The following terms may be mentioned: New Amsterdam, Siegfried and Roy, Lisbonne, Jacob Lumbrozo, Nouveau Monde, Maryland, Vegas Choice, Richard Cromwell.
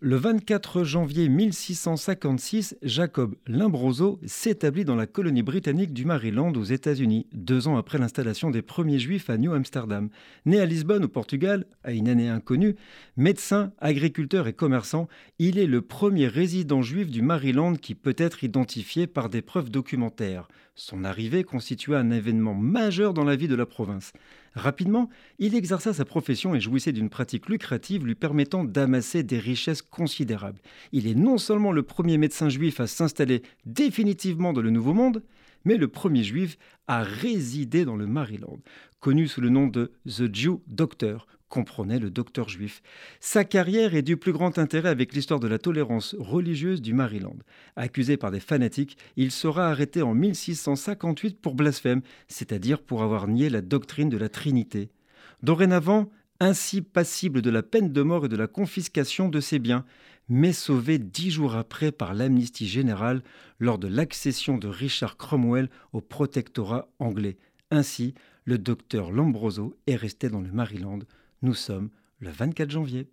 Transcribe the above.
Le 24 janvier 1656, Jacob Lumbrozo s'établit dans la colonie britannique du Maryland aux États-Unis, 2 ans après l'installation des premiers Juifs à New Amsterdam. Né à Lisbonne, au Portugal, à une année inconnue, médecin, agriculteur et commerçant, il est le premier résident juif du Maryland qui peut être identifié par des preuves documentaires. Son arrivée constitua un événement majeur dans la vie de la province. Rapidement, il exerça sa profession et jouissait d'une pratique lucrative lui permettant d'amasser des richesses considérables. Il est non seulement le premier médecin juif à s'installer définitivement dans le Nouveau Monde, mais le premier juif à résider dans le Maryland, connu sous le nom de « The Jew Doctor », comprenait le docteur juif. Sa carrière est du plus grand intérêt avec l'histoire de la tolérance religieuse du Maryland. Accusé par des fanatiques, il sera arrêté en 1658 pour blasphème, c'est-à-dire pour avoir nié la doctrine de la Trinité. Dorénavant, ainsi passible de la peine de mort et de la confiscation de ses biens, mais sauvé 10 jours après par l'amnistie générale lors de l'accession de Richard Cromwell au protectorat anglais. Ainsi, le docteur Lumbrozo est resté dans le Maryland. Nous sommes le 24 janvier.